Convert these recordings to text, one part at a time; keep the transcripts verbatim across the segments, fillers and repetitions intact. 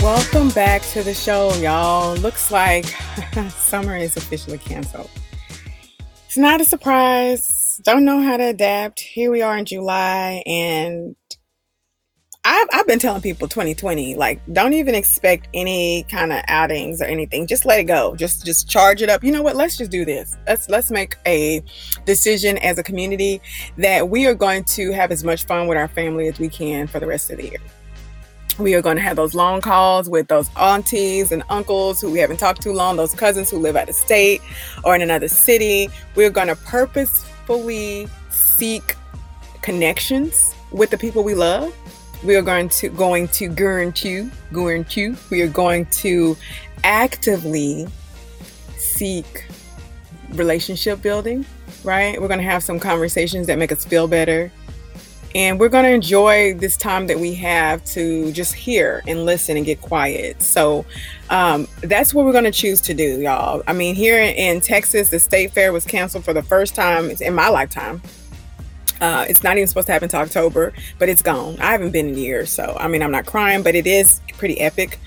Welcome back to the show, y'all. Looks like summer is officially canceled. It's not a surprise. Don't know how to adapt. Here we are in July, and I've, I've been telling people twenty twenty, like, don't even expect any kind of outings or anything. Just let it go. Just just charge it up. You know what? Let's just do this. Let's, let's make a decision as a community that we are going to have as much fun with our family as we can for the rest of the year. We are going to have those long calls with those aunties and uncles who we haven't talked to long, those cousins who live out of state or in another city. We're going to purposefully seek connections with the people we love. We are going to going to guarantee, guarantee, we are going to actively seek relationship building, right? We're going to have some conversations that make us feel better. And we're going to enjoy this time that we have to just hear and listen and get quiet. So um, that's what we're going to choose to do, y'all. I mean, here in Texas, the state fair was canceled for the first time in my lifetime. Uh, it's not even supposed to happen until October, but it's gone. I haven't been in years. So, I mean, I'm not crying, but it is pretty epic.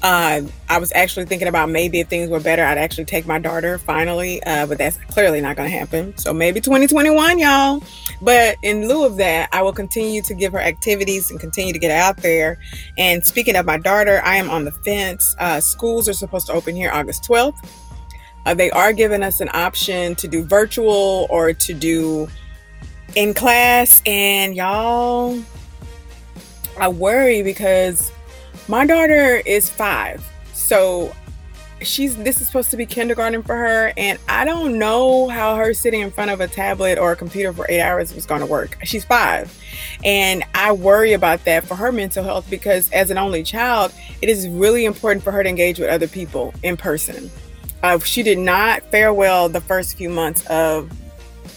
Uh, I was actually thinking about maybe if things were better, I'd actually take my daughter finally, uh, but that's clearly not going to happen. So maybe twenty twenty-one, y'all. But in lieu of that, I will continue to give her activities and continue to get out there. And speaking of my daughter, I am on the fence. Uh, schools are supposed to open here August twelfth. Uh, they are giving us an option to do virtual or to do in class. And y'all, I worry because my daughter is five, so she's this is supposed to be kindergarten for her, and I don't know how her sitting in front of a tablet or a computer for eight hours was going to work. She's five, and I worry about that for her mental health because as an only child, it is really important for her to engage with other people in person. Uh, she did not fare well the first few months of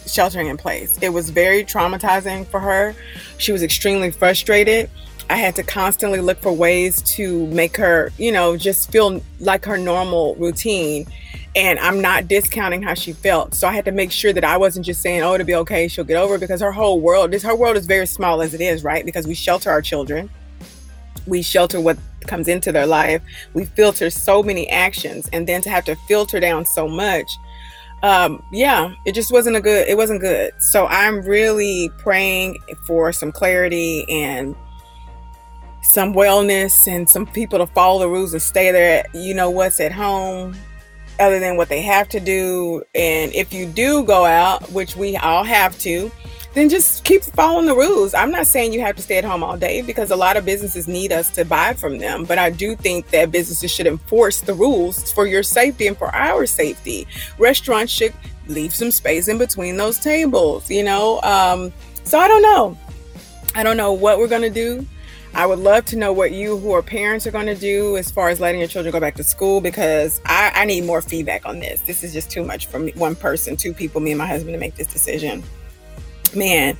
sheltering in place. It was very traumatizing for her. She was extremely frustrated. I had to constantly look for ways to make her, you know, just feel like her normal routine. And I'm not discounting how she felt. So I had to make sure that I wasn't just saying, oh, it'll be okay, she'll get over it, because her whole world, this her world is very small as it is, right? Because we shelter our children. We shelter what comes into their life. We filter so many actions. And then to have to filter down so much, um, yeah, it just wasn't a good, it wasn't good. So I'm really praying for some clarity and some wellness and some people to follow the rules and stay there, you know, what's at home other than what they have to do. And if you do go out, which we all have to, then just keep following the rules. I'm not saying you have to stay at home all day because a lot of businesses need us to buy from them. But I do think that businesses should enforce the rules for your safety and for our safety. Restaurants should leave some space in between those tables, you know. Um, so I don't know. I don't know what we're going to do. I would love to know what you who are parents are going to do as far as letting your children go back to school, because I, I need more feedback on this. This is just too much for me, one person, two people, me and my husband, to make this decision. Man.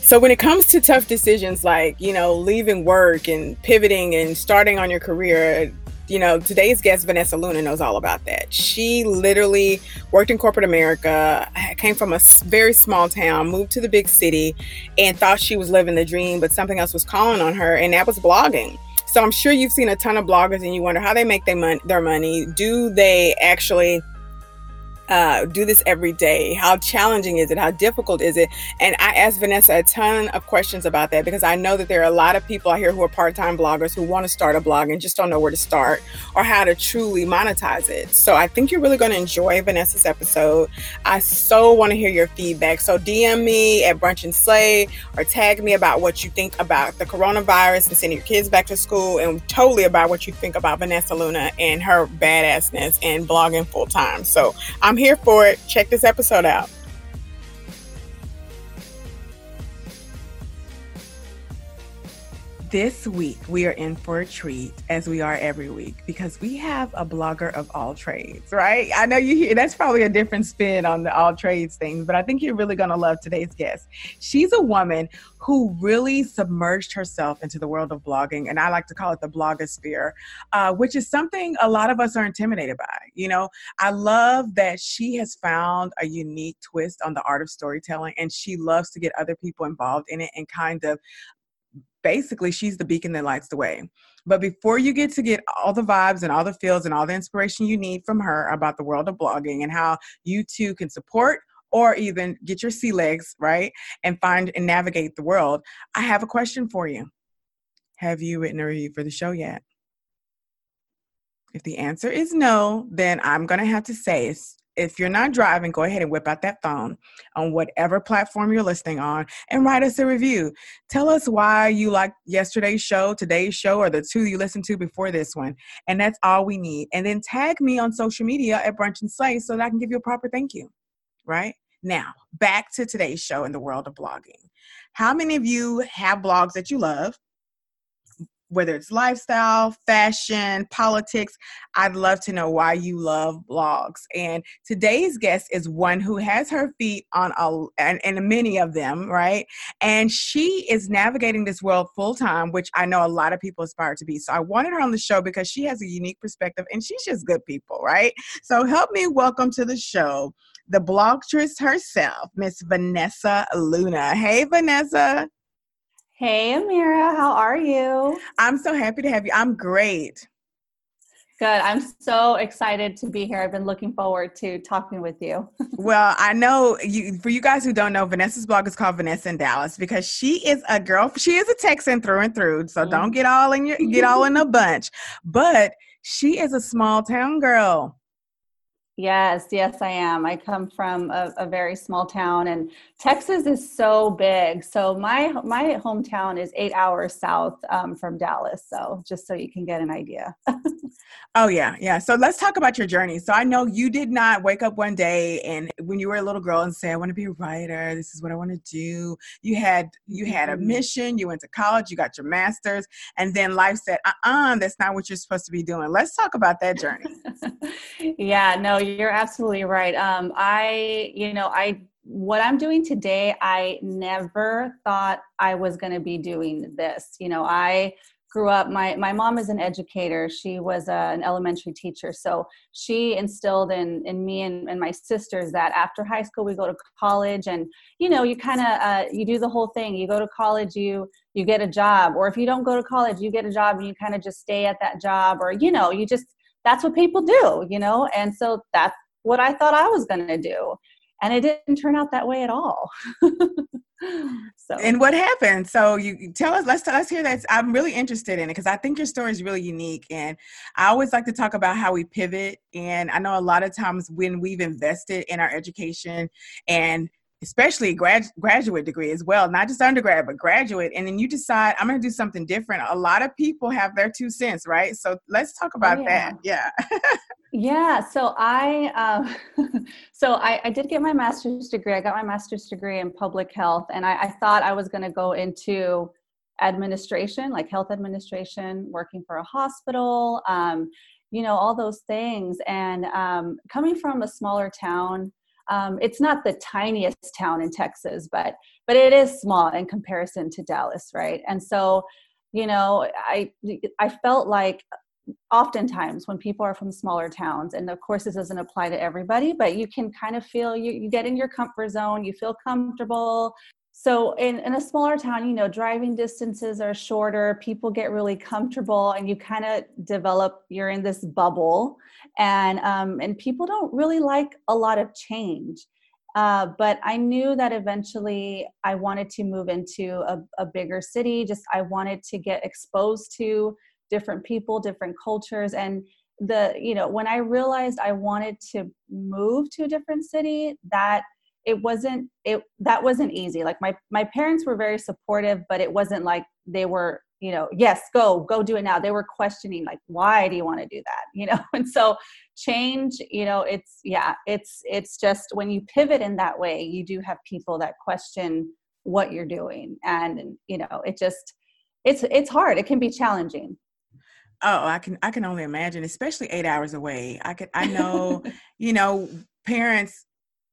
So when it comes to tough decisions like, you know, leaving work and pivoting and starting on your career, you know, today's guest, Vanessa Luna, knows all about that. She literally worked in corporate America, came from a very small town, moved to the big city, and thought she was living the dream, but something else was calling on her, and that was blogging. So I'm sure you've seen a ton of bloggers, and you wonder how they make their mon- their money. Do they actually uh, do this every day? How challenging is it? How difficult is it? And I asked Vanessa a ton of questions about that, because I know that there are a lot of people out here who are part-time bloggers who want to start a blog and just don't know where to start or how to truly monetize it. So I think you're really going to enjoy Vanessa's episode. I so want to hear your feedback. So D M me at Brunch and Slay or tag me about what you think about the coronavirus and sending your kids back to school, and totally about what you think about Vanessa Luna and her badassness and blogging full-time. So I'm I'm here for it. Check this episode out. This week, we are in for a treat, as we are every week, because we have a blogger of all trades, right? I know you hear, that's probably a different spin on the all trades thing, but I think you're really going to love today's guest. She's a woman who really submerged herself into the world of blogging, and I like to call it the blogosphere, uh, which is something a lot of us are intimidated by. You know, I love that she has found a unique twist on the art of storytelling, and she loves to get other people involved in it and kind of basically, she's the beacon that lights the way. But before you get to get all the vibes and all the feels and all the inspiration you need from her about the world of blogging and how you too can support or even get your sea legs, right, and find and navigate the world, I have a question for you. Have you written a review for the show yet? If the answer is no, then I'm going to have to say it's if you're not driving, go ahead and whip out that phone on whatever platform you're listening on and write us a review. Tell us why you liked yesterday's show, today's show, or the two you listened to before this one. And that's all we need. And then tag me on social media at Brunch and Slay so that I can give you a proper thank you. Right? Now, back to today's show in the world of blogging. How many of you have blogs that you love? Whether it's lifestyle, fashion, politics, I'd love to know why you love blogs. And today's guest is one who has her feet on a, and, and many of them, right? And she is navigating this world full time, which I know a lot of people aspire to be. So I wanted her on the show because she has a unique perspective and she's just good people, right? So help me welcome to the show the blogstress herself, Miss Vanessa Luna. Hey, Vanessa. Hey, Amira, how are you? I'm so happy to have you. I'm great. Good. I'm so excited to be here. I've been looking forward to talking with you. Well, I know you, for you guys who don't know, Vanessa's blog is called Vanessa in Dallas because she is a girl. She is a Texan through and through. So don't get all in your, get all in a bunch, but she is a small town girl. Yes, yes, I am. I come from a, a very small town, and Texas is so big. So my my hometown is eight hours south um, from Dallas. So just so you can get an idea. Oh, yeah. Yeah. So let's talk about your journey. So I know you did not wake up one day and when you were a little girl and say, I want to be a writer. This is what I want to do. You had you had a mission. You went to college. You got your master's. And then life said, uh-uh, that's not what you're supposed to be doing. Let's talk about that journey. Yeah, no, you're absolutely right. Um, I, you know, I, what I'm doing today, I never thought I was going to be doing this. You know, I grew up, my, my mom is an educator. She was a, an elementary teacher. So she instilled in, in me and, and my sisters that after high school, we go to college and, you know, you kind of, uh, you do the whole thing. You go to college, you, you get a job, or if you don't go to college, you get a job and you kind of just stay at that job, or, you know, you just, that's what people do, you know? And so that's what I thought I was going to do. And it didn't turn out that way at all. So. And what happened? So you tell us, let's, let's hear that. I'm really interested in it because I think your story is really unique. And I always like to talk about how we pivot. And I know a lot of times when we've invested in our education and especially grad, graduate degree as well, not just undergrad, but graduate. And then you decide, I'm going to do something different. A lot of people have their two cents, right? So let's talk about oh, yeah. that. Yeah. Yeah. So I, um, so I, I did get my master's degree. I got my master's degree in public health. And I, I thought I was going to go into administration, like health administration, working for a hospital, um, you know, all those things. And um, coming from a smaller town, Um, it's not the tiniest town in Texas, but but it is small in comparison to Dallas, right? And so, you know, I I felt like oftentimes when people are from smaller towns, and of course this doesn't apply to everybody, but you can kind of feel you, you get in your comfort zone, you feel comfortable. So in, in a smaller town, you know, driving distances are shorter, people get really comfortable and you kind of develop, you're in this bubble and, um, and people don't really like a lot of change. Uh, but I knew that eventually I wanted to move into a, a bigger city. Just, I wanted to get exposed to different people, different cultures. And the, you know, when I realized I wanted to move to a different city, that It wasn't, it, that wasn't easy. Like my, my parents were very supportive, but it wasn't like they were, you know, yes, go, go do it now. They were questioning like, why do you want to do that? You know? And so change, you know, it's, yeah, it's, it's just when you pivot in that way, you do have people that question what you're doing. And, you know, it just, it's it's hard. It can be challenging. Oh, I can I can only imagine, especially eight hours away. I could I know, you know, parents,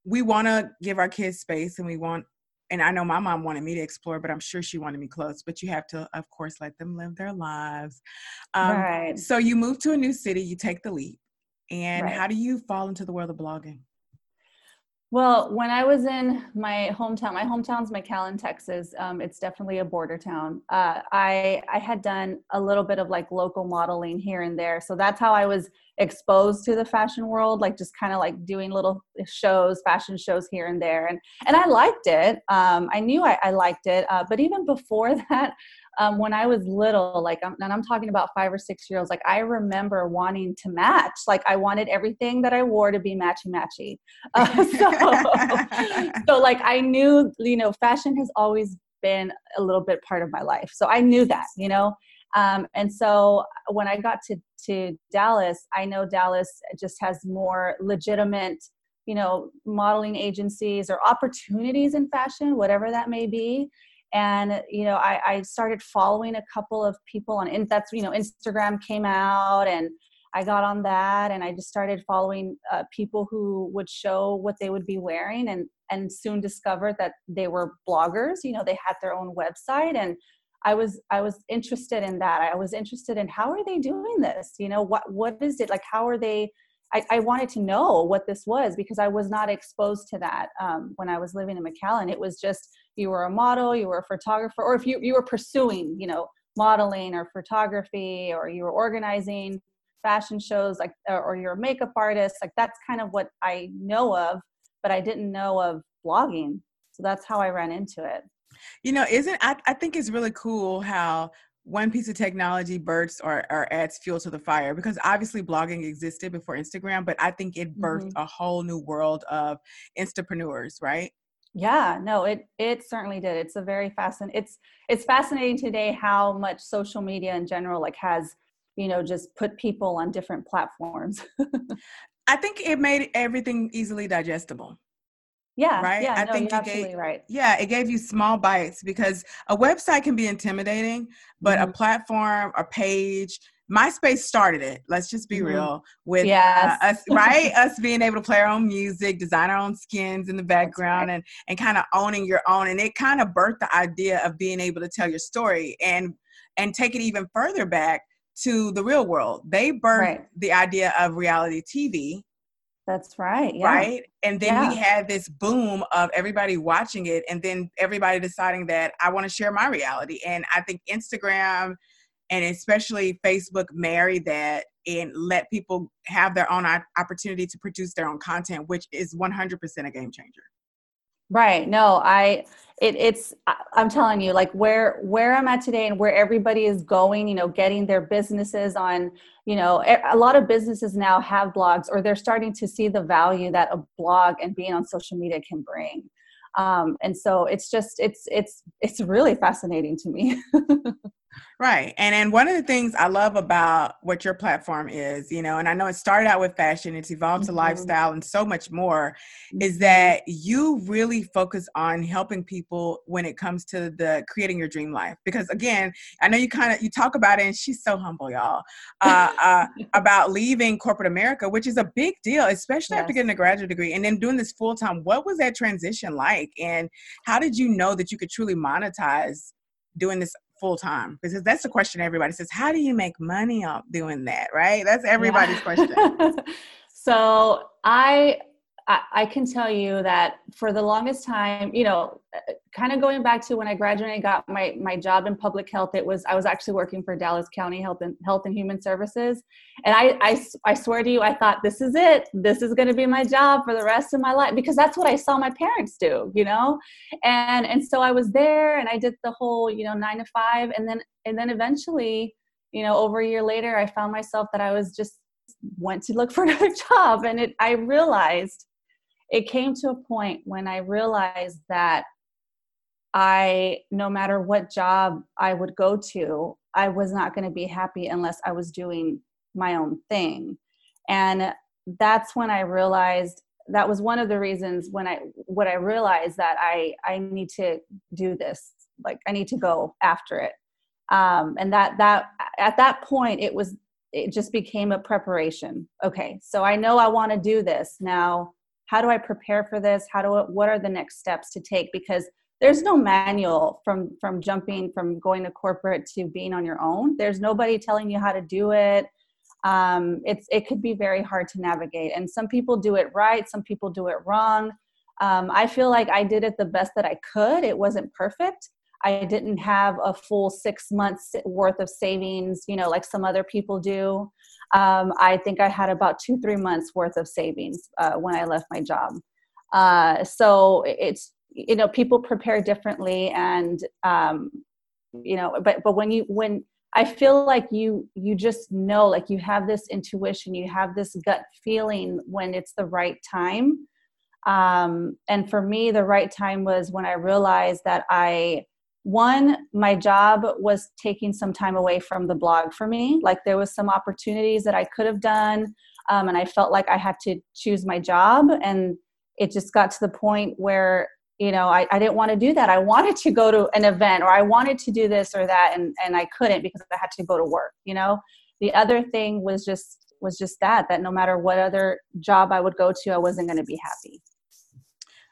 we want to give our kids space, and we want, and I know my mom wanted me to explore, but I'm sure she wanted me close, but you have to, of course, let them live their lives. Um, right. So you move to a new city, you take the leap. And right. How do you fall into the world of blogging? Well, when I was in my hometown, my hometown's McAllen, Texas. Um, it's definitely a border town. Uh, I I had done a little bit of like local modeling here and there. So that's how I was exposed to the fashion world, like just kind of like doing little shows, fashion shows here and there. And and I liked it. Um, I knew I, I liked it. Uh, but even before that, um, when I was little, like, I'm, and I'm talking about five or six year olds, like I remember wanting to match. Like I wanted everything that I wore to be matchy-matchy. Uh, so, so like I knew, you know, fashion has always been a little bit part of my life. So I knew that, you know. Um, and so when I got to, to Dallas, I know Dallas just has more legitimate, you know, modeling agencies or opportunities in fashion, whatever that may be. And, you know, I, I started following a couple of people on, and that's, you know, Instagram came out and I got on that, and I just started following uh, people who would show what they would be wearing, and, and soon discovered that they were bloggers. You know, they had their own website, and I was, I was interested in that. I was interested in how are they doing this? You know, what, what is it? Like, how are they, I, I wanted to know what this was, because I was not exposed to that. Um, when I was living in McAllen, it was just, you were a model, you were a photographer, or if you, you were pursuing, you know, modeling or photography, or you were organizing fashion shows, like, or, or you're a makeup artist, like that's kind of what I know of, but I didn't know of blogging. So that's how I ran into it. You know, isn't I, I think it's really cool how one piece of technology births or, or adds fuel to the fire, because obviously blogging existed before Instagram, but I think it birthed mm-hmm. a whole new world of Instapreneurs, right? Yeah, no, it it certainly did. It's a very fascinating. It's it's fascinating today how much social media in general like has, you know, just put people on different platforms. I think it made everything easily digestible. Yeah, right. Yeah, I no, think you're absolutely gave, right. Yeah, it gave you small bites, because a website can be intimidating, but mm-hmm. a platform, a page, MySpace started it. Let's just be mm-hmm. real with yes. uh, us, right? us being able to play our own music, design our own skins in the background, right. and and kind of owning your own. And it kind of birthed the idea of being able to tell your story, and and take it even further back to the real world. They birthed right. the idea of reality T V. That's right. Yeah. Right. And then yeah. we had this boom of everybody watching it, and then everybody deciding that I want to share my reality. And I think Instagram and especially Facebook married that and let people have their own opportunity to produce their own content, which is one hundred percent a game changer. Right. No, I, it, it's, I'm telling you, like where, where I'm at today and where everybody is going, you know, getting their businesses on, you know, a lot of businesses now have blogs, or they're starting to see the value that a blog and being on social media can bring. Um, and so it's just, it's, it's, it's really fascinating to me. Right. And and one of the things I love about what your platform is, you know, and I know it started out with fashion, it's evolved mm-hmm. to lifestyle and so much more, mm-hmm. is that you really focus on helping people when it comes to the creating your dream life. Because again, I know you kind of, you talk about it, and she's so humble, y'all, uh, uh, about leaving corporate America, which is a big deal, especially yes. after getting a graduate degree and then doing this full time. What was that transition like? And how did you know that you could truly monetize doing this full time? Because that's the question everybody says, how do you make money off doing that? Right? That's everybody's yeah. question. So I, I, I can tell you that for the longest time, you know, kind of going back to when I graduated and got my, my job in public health, it was, I was actually working for Dallas County Health and Health and Human Services. And I, I, I swear to you, I thought, this is it. This is going to be my job for the rest of my life, because that's what I saw my parents do, you know? And, and so I was there, and I did the whole, you know, nine to five. And then, and then eventually, you know, over a year later, I found myself that I was just went to look for another job. And it, I realized, it came to a point when I realized that I, no matter what job I would go to, I was not going to be happy unless I was doing my own thing. And that's when I realized, that was one of the reasons when I, what I realized that I, I need to do this, like I need to go after it. Um, and that, that at that point it was, it just became a preparation. Okay. So I know I want to do this now. How do I prepare for this? How do I, what are the next steps to take? Because there's no manual from, from jumping, from going to corporate to being on your own. There's nobody telling you how to do it. Um, it's, it could be very hard to navigate, and some people do it right. Some people do it wrong. Um, I feel like I did it the best that I could. It wasn't perfect. I didn't have a full six months worth of savings, you know, like some other people do. Um, I think I had about two, three months worth of savings uh, when I left my job. Uh, so it's, you know, people prepare differently, and, um, you know, but, but when you, when I feel like you, you just know, like you have this intuition, you have this gut feeling when it's the right time. Um, and for me, the right time was when I realized that I, one, my job was taking some time away from the blog for me. Like there was some opportunities that I could have done. Um, and I felt like I had to choose my job, and it just got to the point where, you know, I, I didn't want to do that. I wanted to go to an event, or I wanted to do this or that. And, and I couldn't because I had to go to work. You know, the other thing was just, was just that, that no matter what other job I would go to, I wasn't going to be happy.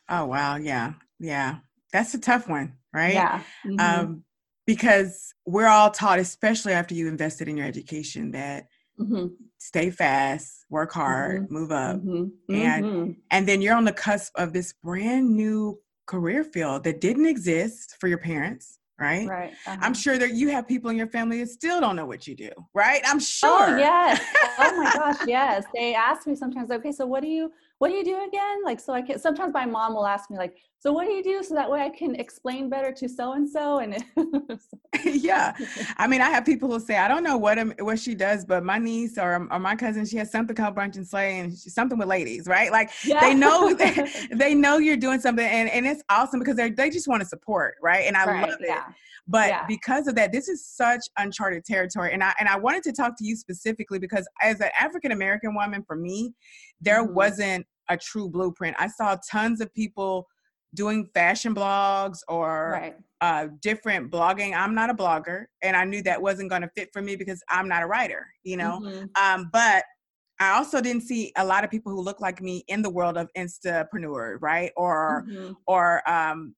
Oh, wow. Yeah. Yeah. That's a tough one, right? Yeah. Mm-hmm. Um, because we're all taught, especially after you invested in your education, that mm-hmm. stay fast, work hard, mm-hmm. move up. Mm-hmm. And, mm-hmm. and then you're on the cusp of this brand new career field that didn't exist for your parents. Right. Right. Uh-huh. I'm sure that you have people in your family that still don't know what you do. Right. I'm sure. Oh, yes. Oh my gosh. Yes. They ask me sometimes, okay, so what do you, what do you do again? Like, so I can, sometimes my mom will ask me like, so what do you do? So that way I can explain better to so-and-so. And yeah, I mean, I have people who say, I don't know what, what she does, but my niece or, or my cousin, she has something called Brunch and Slay, and she's something with ladies, right? Like yeah. they know, that, they know you're doing something, and, and it's awesome because they they just want to support. Right. And I right, love it. Yeah. But yeah. because of that, this is such uncharted territory. And I, and I wanted to talk to you specifically because as an African-American woman, for me, there mm-hmm. wasn't a true blueprint. I saw tons of people doing fashion blogs or right. uh, different blogging. I'm not a blogger, and I knew that wasn't going to fit for me because I'm not a writer, you know? Mm-hmm. Um, but I also didn't see a lot of people who look like me in the world of Instapreneur, right? Or, mm-hmm. or, um,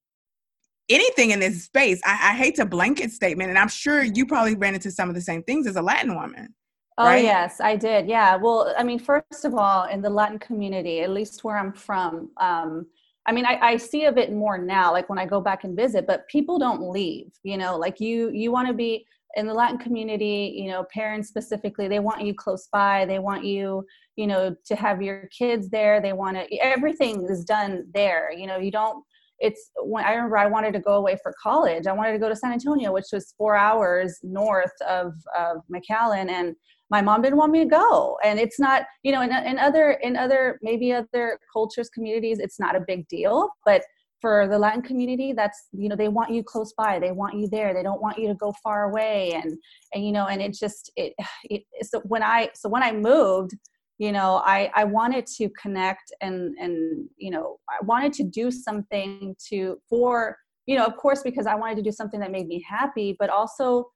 anything in this space. I, I hate to blanket statement, and I'm sure you probably ran into some of the same things as a Latin woman. Oh, right? Yes, I did. Yeah. Well, I mean, first of all, in the Latin community, at least where I'm from, um, I mean, I, I see a bit more now, like when I go back and visit, but people don't leave, you know, like you, you want to be in the Latin community, you know, parents specifically, they want you close by. They want you, you know, to have your kids there. They want to, everything is done there. You know, you don't, it's when I remember I wanted to go away for college. I wanted to go to San Antonio, which was four hours north of, of McAllen. And my mom didn't want me to go. And it's not, you know, in, in other, in other, maybe other cultures, communities, it's not a big deal, but for the Latin community, that's, you know, they want you close by, they want you there. They don't want you to go far away. And, and, you know, and it just, it, it so when I, so when I moved, you know, I, I wanted to connect and, and, you know, I wanted to do something to, for, you know, of course, because I wanted to do something that made me happy, but also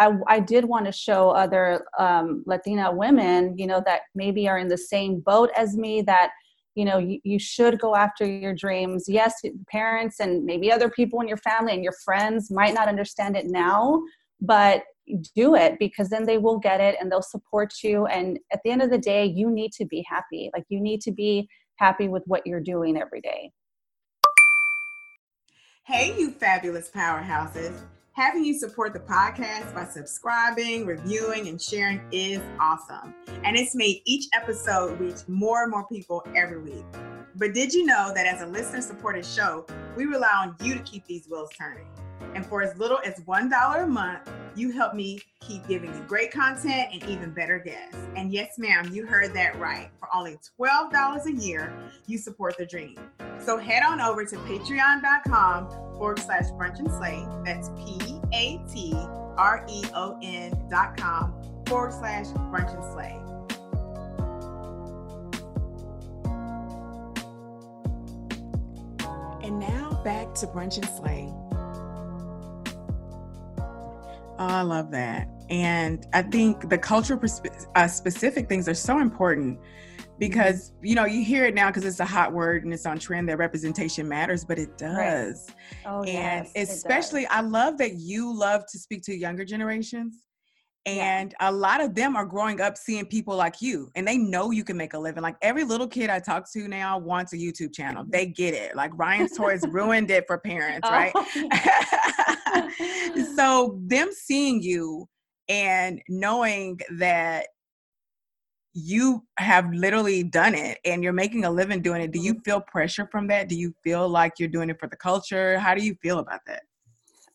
I, I did want to show other um, Latina women, you know, that maybe are in the same boat as me, that, you know, you, you should go after your dreams. Yes, parents and maybe other people in your family and your friends might not understand it now, but do it, because then they will get it and they'll support you. And at the end of the day, you need to be happy. Like you need to be happy with what you're doing every day. Hey, you fabulous powerhouses. Having you support the podcast by subscribing, reviewing, and sharing is awesome. And it's made each episode reach more and more people every week. But did you know that as a listener-supported show, we rely on you to keep these wheels turning? And for as little as one dollar a month, you help me keep giving you great content and even better guests. And yes, ma'am, you heard that right. For only twelve dollars a year, you support the dream. So head on over to patreon.com forward slash brunch and slay. That's P-A-T-R-E-O-N dot com forward slash brunch and slay. And now back to Brunch and Slay. Oh, I love that. And I think the cultural perspe- uh, specific things are so important because, you know, you hear it now because it's a hot word and it's on trend that representation matters, but it does. Right. Oh, and yes, especially, I love that you love to speak to younger generations. And yeah. a lot of them are growing up seeing people like you, and they know you can make a living. Like every little kid I talk to now wants a YouTube channel. They get it. Like Ryan's Toys ruined it for parents, oh, right? Yeah. So them seeing you and knowing that you have literally done it and you're making a living doing it. Do you feel pressure from that? Do you feel like you're doing it for the culture? How do you feel about that?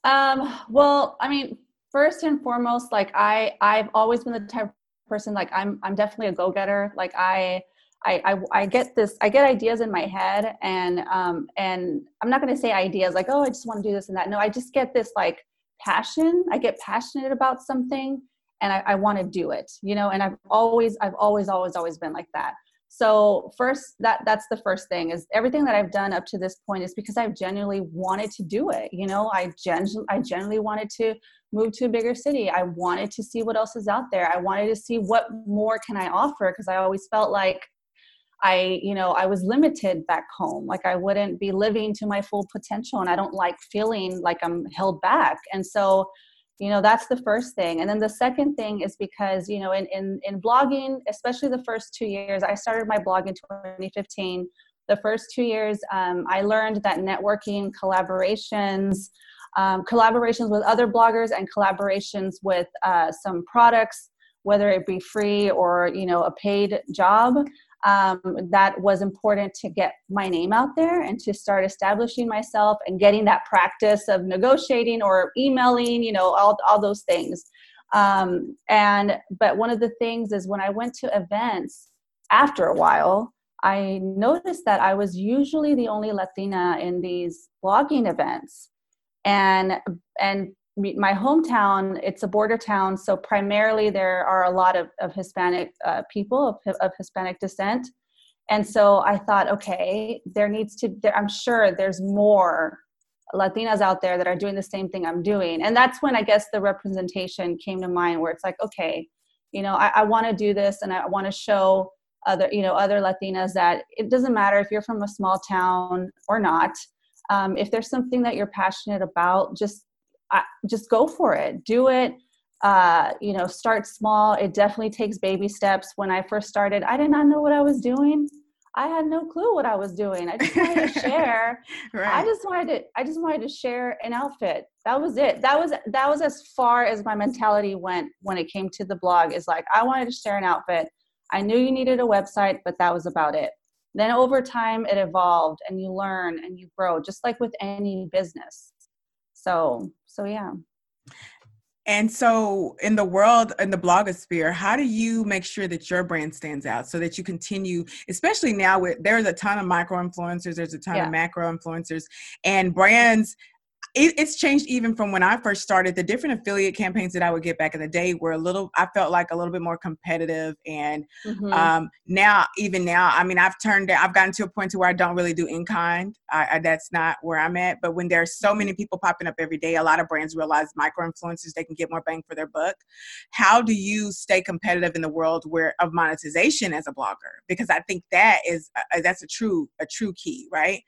Um, well, I mean, first and foremost, like I, I've always been the type of person, like I'm, I'm definitely a go-getter. Like I, I, I, I get this, I get ideas in my head and, um, and I'm not going to say ideas like, oh, I just want to do this and that. No, I just get this like passion. I get passionate about something and I, I want to do it, you know, and I've always, I've always, always, always been like that. So first, that that's the first thing is everything that I've done up to this point is because I've genuinely wanted to do it. You know, I gen I genuinely wanted to move to a bigger city. I wanted to see what else is out there. I wanted to see what more can I offer because I always felt like I, you know, I was limited back home. Like I wouldn't be living to my full potential and I don't like feeling like I'm held back. And so, you know, that's the first thing. And then the second thing is because, you know, in, in, in blogging, especially the first two years, I started my blog in twenty fifteen. The first two years, um, I learned that networking, collaborations, um, collaborations with other bloggers and collaborations with uh, some products, whether it be free or, you know, a paid job, um, that was important to get my name out there and to start establishing myself and getting that practice of negotiating or emailing, you know, all, all those things. Um, and, but one of the things is when I went to events after a while, I noticed that I was usually the only Latina in these blogging events and, and my hometown, it's a border town. So primarily there are a lot of, of Hispanic uh, people of, of Hispanic descent. And so I thought, okay, there needs to, there, I'm sure there's more Latinas out there that are doing the same thing I'm doing. And that's when I guess the representation came to mind where it's like, okay, you know, I, I want to do this and I want to show other, you know, other Latinas that it doesn't matter if you're from a small town or not. Um, if there's something that you're passionate about, just I, just go for it. Do it. Uh, you know, start small. It definitely takes baby steps. When I first started, I did not know what I was doing. I had no clue what I was doing. I just wanted to share. Right. I just wanted to, I just wanted to share an outfit. That was it. That was, that was as far as my mentality went when it came to the blog. It's like, I wanted to share an outfit. I knew you needed a website, but that was about it. Then over time it evolved and you learn and you grow just like with any business. So, so yeah. And so in the world, in the blogosphere, how do you make sure that your brand stands out so that you continue, especially now with, there's a ton of micro influencers, there's a ton yeah. of macro influencers and brands. It, it's changed even from when I first started. The different affiliate campaigns that I would get back in the day were a little, I felt like a little bit more competitive. And mm-hmm. um, now, even now, I mean, I've turned, I've gotten to a point to where I don't really do in-kind. I, I, that's not where I'm at. But when there are so many people popping up every day, a lot of brands realize micro-influencers, they can get more bang for their buck. How do you stay competitive in the world where of monetization as a blogger? Because I think that is, uh, that's a true, a true key, right?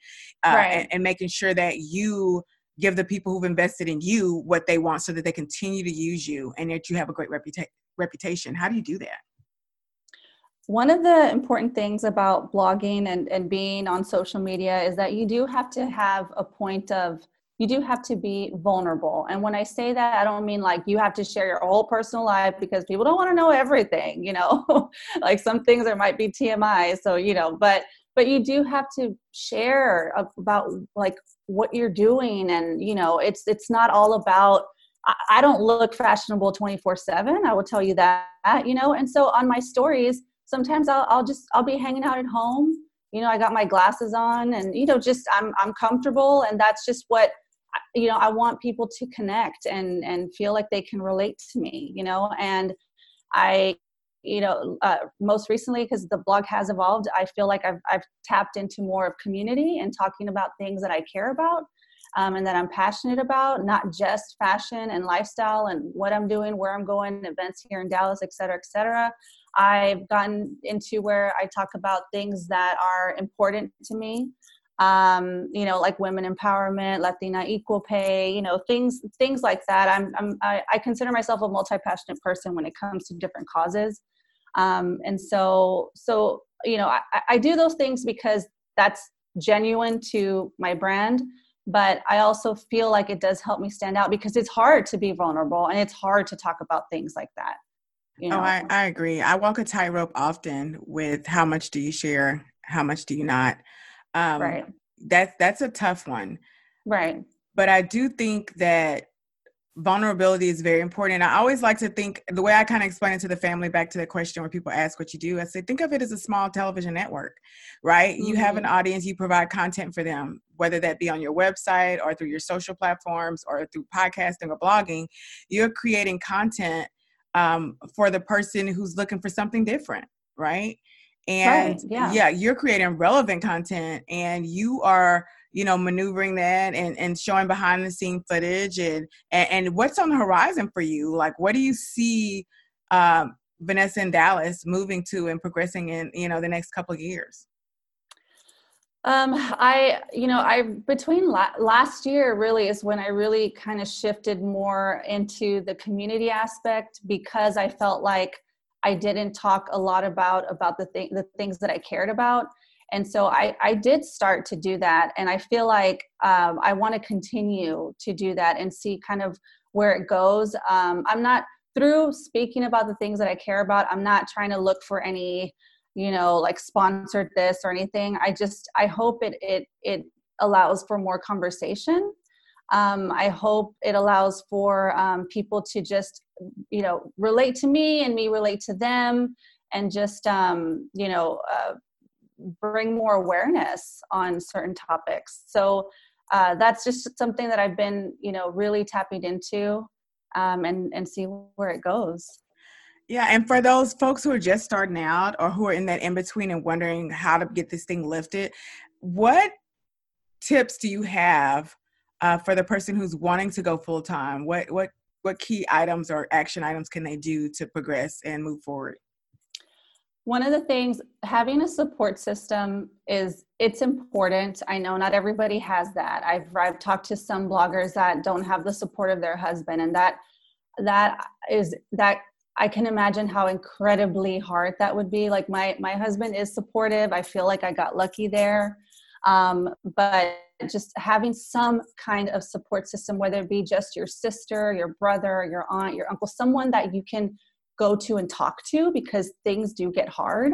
Uh, right. And, and making sure that you give the people who've invested in you what they want so that they continue to use you and that you have a great reputa- reputation. How do you do that? One of the important things about blogging and, and being on social media is that you do have to have a point of, you do have to be vulnerable. And when I say that, I don't mean like you have to share your whole personal life because people don't want to know everything, you know, like some things there might be T M I. So, you know, but But you do have to share about like what you're doing. And, you know, it's, it's not all about, I don't look fashionable twenty-four seven. I will tell you that, you know? And so on my stories, sometimes I'll, I'll just, I'll be hanging out at home. You know, I got my glasses on and, you know, just, I'm, I'm comfortable. And that's just what, you know, I want people to connect and, and feel like they can relate to me, you know? And I, you know, uh, most recently, because the blog has evolved, I feel like I've, I've tapped into more of community and talking about things that I care about. um, and that I'm passionate about, not just fashion and lifestyle and what I'm doing, where I'm going, events here in Dallas, et cetera, et cetera. I've gotten into where I talk about things that are important to me, um, you know, like women empowerment, Latina equal pay, you know, things things like that. I'm, I'm I, I consider myself a multi-passionate person when it comes to different causes, um, and so so you know, I, I do those things because that's genuine to my brand. But I also feel like it does help me stand out because it's hard to be vulnerable and it's hard to talk about things like that. You know? Oh, I, I agree. I walk a tightrope often with how much do you share? How much do you not? Um, right. That, that's a tough one. Right. But I do think that vulnerability is very important. I always like to think, the way I kind of explain it to the family, back to the question where people ask what you do, I say, think of it as a small television network, right? Mm-hmm. You have an audience, you provide content for them, whether that be on your website or through your social platforms or through podcasting or blogging, you're creating content Um, for the person who's looking for something different, right? And right, yeah. yeah, you're creating relevant content and you are, you know, maneuvering that and, and showing behind the scene footage and, and, and what's on the horizon for you? Like, what do you see um, Vanessa in Dallas moving to and progressing in, you know, the next couple of years? Um, I, you know, I, between la- last year really is when I really kind of shifted more into the community aspect because I felt like I didn't talk a lot about, about the thing, the things that I cared about. And so I, I did start to do that. And I feel like, um, I want to continue to do that and see kind of where it goes. Um, I'm not through speaking about the things that I care about. I'm not trying to look for any, you know, like sponsored this or anything. I just, I hope it, it, it allows for more conversation. Um, I hope it allows for um, people to just, you know, relate to me and me relate to them and just, um, you know, uh, bring more awareness on certain topics. So uh, that's just something that I've been, you know, really tapping into um, and, and see where it goes. Yeah. And for those folks who are just starting out or who are in that in between and wondering how to get this thing lifted, what tips do you have uh, for the person who's wanting to go full time? What, what, what key items or action items can they do to progress and move forward? One of the things, having a support system is, it's important. I know not everybody has that. I've, I've talked to some bloggers that don't have the support of their husband, and that, that is that, I can imagine how incredibly hard that would be. Like my, my husband is supportive. I feel like I got lucky there. Um, but just having some kind of support system, whether it be just your sister, your brother, your aunt, your uncle, someone that you can go to and talk to because things do get hard.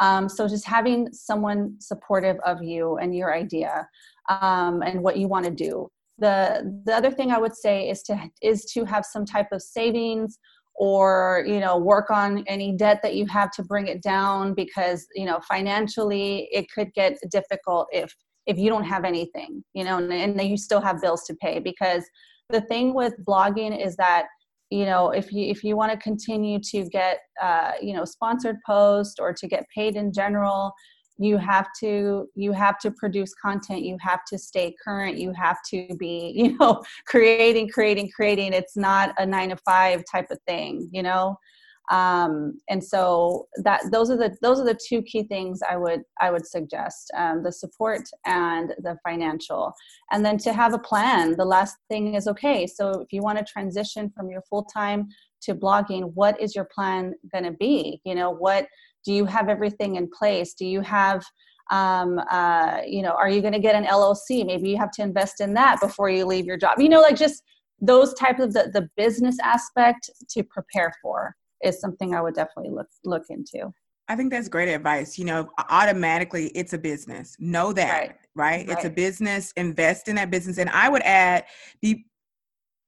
Um, so just having someone supportive of you and your idea, um, and what you want to do. The, the other thing I would say is to, is to have some type of savings, or, you know, work on any debt that you have to bring it down because, you know, financially it could get difficult if, if you don't have anything, you know, and, and then you still have bills to pay. Because the thing with blogging is that, you know, if you, if you want to continue to get, uh, you know, sponsored posts or to get paid in general, you have to, you have to produce content. You have to stay current. You have to be, you know, creating, creating, creating. It's not a nine to five type of thing, you know? Um, and so that, those are the, those are the two key things I would, I would suggest, um, the support and the financial, and then to have a plan. The last thing is, okay, so if you want to transition from your full-time to blogging, what is your plan going to be? You know, what, do you have everything in place? Do you have, um, uh, you know, are you going to get an L L C? Maybe you have to invest in that before you leave your job. You know, like just those types of the, the business aspect to prepare for is something I would definitely look, look into. I think that's great advice. You know, automatically it's a business. Know that, right? right? right. It's a business. Invest in that business. And I would add, be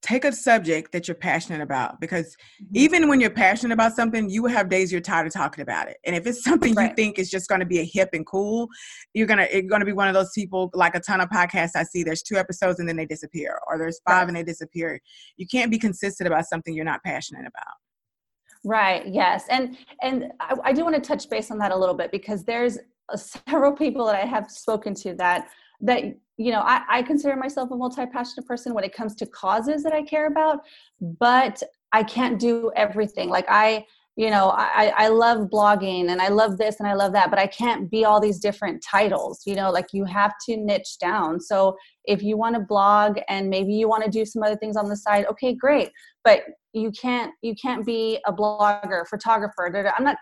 take a subject that you're passionate about, because even when you're passionate about something, you will have days you're tired of talking about it. And if it's something right. you think is just going to be a hip and cool, you're going to, you're going to be one of those people, like a ton of podcasts I see, there's two episodes and then they disappear, or there's five right. and they disappear. You can't be consistent about something you're not passionate about. Right. Yes. And, and I, I do want to touch base on that a little bit, because there's several people that I have spoken to that, that you know, I, I consider myself a multi-passionate person when it comes to causes that I care about, but I can't do everything. Like I, you know, I, I love blogging and I love this and I love that, but I can't be all these different titles, you know, like you have to niche down. So if you want to blog and maybe you want to do some other things on the side, okay, great. But you can't, you can't be a blogger, photographer. Da, da. I'm not,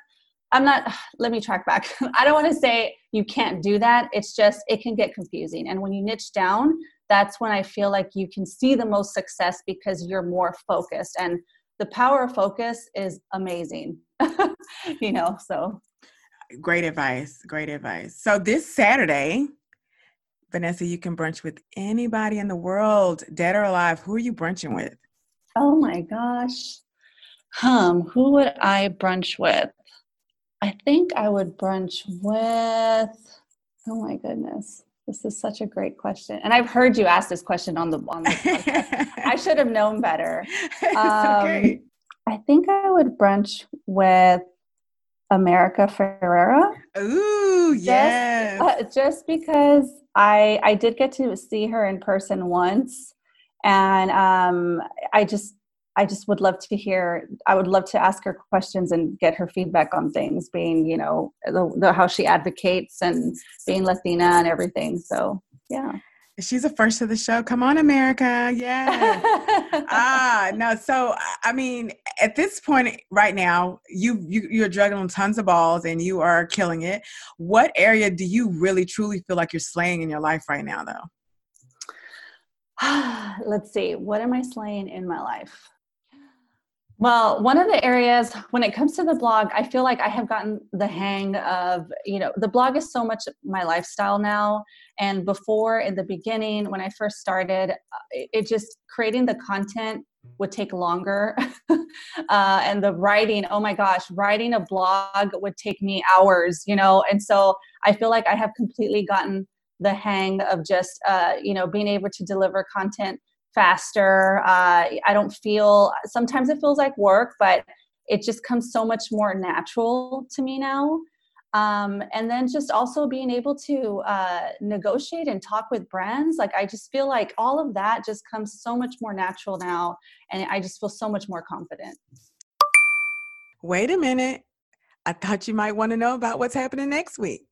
I'm not, let me track back. I don't want to say you can't do that. It's just, it can get confusing. And when you niche down, that's when I feel like you can see the most success because you're more focused, and the power of focus is amazing, you know, so. Great advice. Great advice. So this Saturday, Vanessa, you can brunch with anybody in the world, dead or alive. Who are you brunching with? Oh my gosh. Um, who would I brunch with? I think I would brunch with, oh my goodness. This is such a great question. And I've heard you ask this question on the, on the podcast. I should have known better. Um, okay. I think I would brunch with America Ferrera. Ooh, yes. Just, uh, just because I, I did get to see her in person once. And um, I just, I just would love to hear, I would love to ask her questions and get her feedback on things, being, you know, the, the, how she advocates and being Latina and everything. So, yeah. She's a first of the show. Come on, America. Yeah. ah, no. So, I mean, at this point right now, you, you, you're juggling on tons of balls and you are killing it. What area do you really truly feel like you're slaying in your life right now, though? Let's see. What am I slaying in my life? Well, one of the areas when it comes to the blog, I feel like I have gotten the hang of, you know, the blog is so much my lifestyle now. And before, in the beginning, when I first started, it just, creating the content would take longer. uh, and the writing, oh my gosh, writing a blog would take me hours, you know? And so I feel like I have completely gotten the hang of just, uh, you know, being able to deliver content faster. Uh, I don't feel, sometimes it feels like work, but it just comes so much more natural to me now. Um, and then just also being able to uh, negotiate and talk with brands. Like, I just feel like all of that just comes so much more natural now. And I just feel so much more confident. Wait a minute. I thought you might want to know about what's happening next week.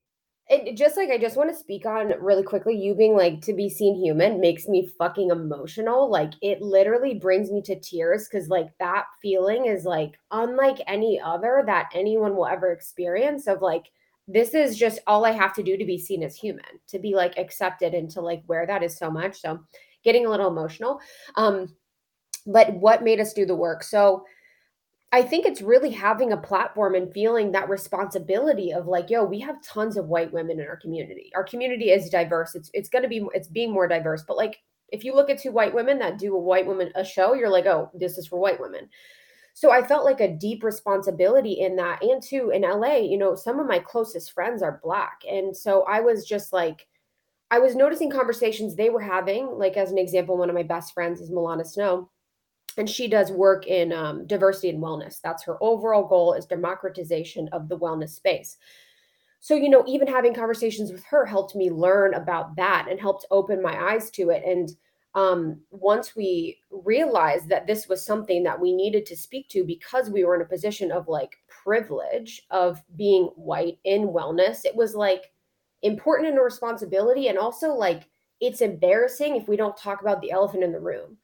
And just like, I just want to speak on really quickly, you being like, to be seen human makes me fucking emotional. Like, it literally brings me to tears because like that feeling is like unlike any other that anyone will ever experience of like, this is just all I have to do to be seen as human, to be like accepted and to like wear that is so much. So getting a little emotional. Um, but what made us do the work? So I think it's really having a platform and feeling that responsibility of like, yo, we have tons of white women in our community. Our community is diverse. It's it's going to be, it's being more diverse. But like, if you look at two white women that do a white woman, a show, you're like, oh, this is for white women. So I felt like a deep responsibility in that. And too, in L A, you know, some of my closest friends are Black. And so I was just like, I was noticing conversations they were having. Like, as an example, one of my best friends is Milana Snow. And she does work in um, diversity and wellness. That's her overall goal, is democratization of the wellness space. So, you know, even having conversations with her helped me learn about that and helped open my eyes to it. And um, once we realized that this was something that we needed to speak to because we were in a position of like privilege of being white in wellness, it was like important and a responsibility. And also like, it's embarrassing if we don't talk about the elephant in the room.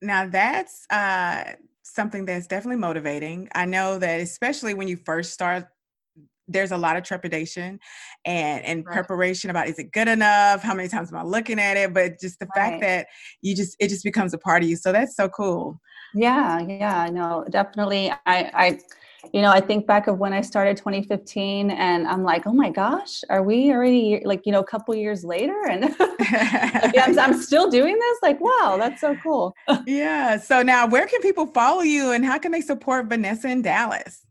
Now that's uh, something that's definitely motivating. I know that especially when you first start, there's a lot of trepidation and, and right. preparation about, is it good enough? How many times am I looking at it? But just the right. fact that you just, it just becomes a part of you. So that's so cool. Yeah. Yeah, no, definitely. I, I, you know, I think back of when I started twenty fifteen and I'm like, oh my gosh, are we already like, you know, a couple years later and I'm, I'm still doing this? Like, wow, that's so cool. Yeah. So now where can people follow you and how can they support Vanessa in Dallas?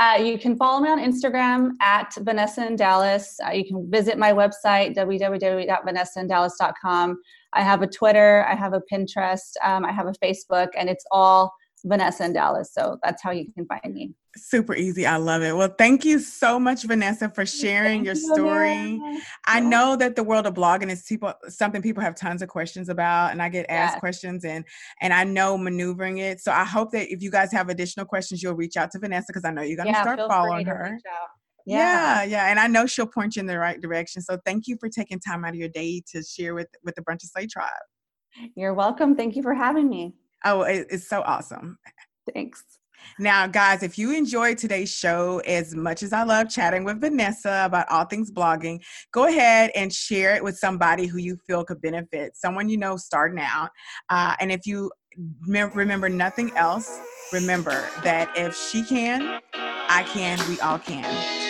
Uh, you can follow me on Instagram at Vanessa in Dallas. Uh, you can visit my website, w w w dot vanessa in dallas dot com. I have a Twitter, I have a Pinterest, um, I have a Facebook, and it's all Vanessa in Dallas. So that's how you can find me. Super easy. I love it. Well, thank you so much, Vanessa, for sharing thank your you, story. Vanessa. I know that the world of blogging is people, something people have tons of questions about, and I get asked yes. questions and, and I know maneuvering it. So I hope that if you guys have additional questions, you'll reach out to Vanessa, because I know you're going yeah, to start following her. Yeah. yeah. Yeah. And I know she'll point you in the right direction. So thank you for taking time out of your day to share with, with the Brunch and Slay tribe. You're welcome. Thank you for having me. Oh, it, it's so awesome. Thanks. Now, guys, if you enjoyed today's show as much as I love chatting with Vanessa about all things blogging, go ahead and share it with somebody who you feel could benefit, someone you know starting out. Uh, and if you me- remember nothing else, remember that if she can, I can, we all can.